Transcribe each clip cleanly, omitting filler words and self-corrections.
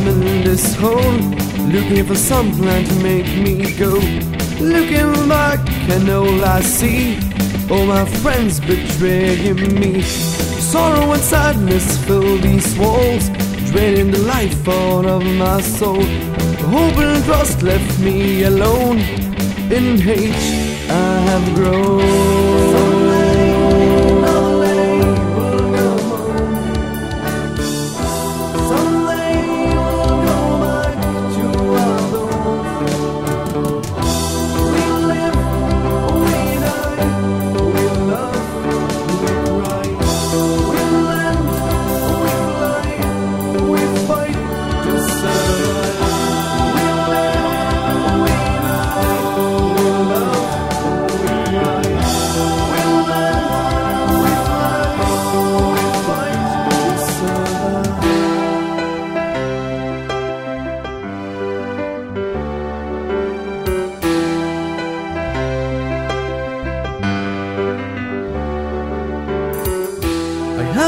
I'm in this hole, looking for some plan to make me go. Looking back and all I see, all my friends betraying me. Sorrow and sadness fill these walls, draining the life out of my soul. Hope and trust left me alone, in hate I have grown.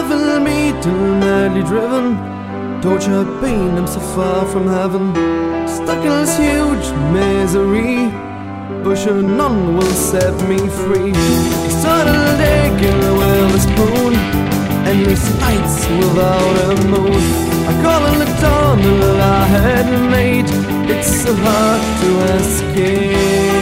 Heaven me too madly driven, torture, pain, I'm so far from heaven. Stuck in this huge misery, but sure none will set me free. External day, girl, a well a spoon, endless nights without a moon. I call it the tunnel I had made, it's so hard to escape.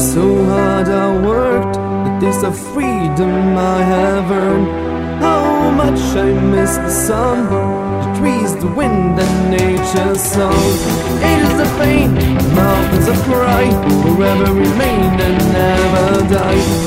So hard I worked, the taste of freedom I have earned. How much I miss the sun, the trees, the wind, and nature's song. Ages of pain, mountains of pride, forever remain and never die.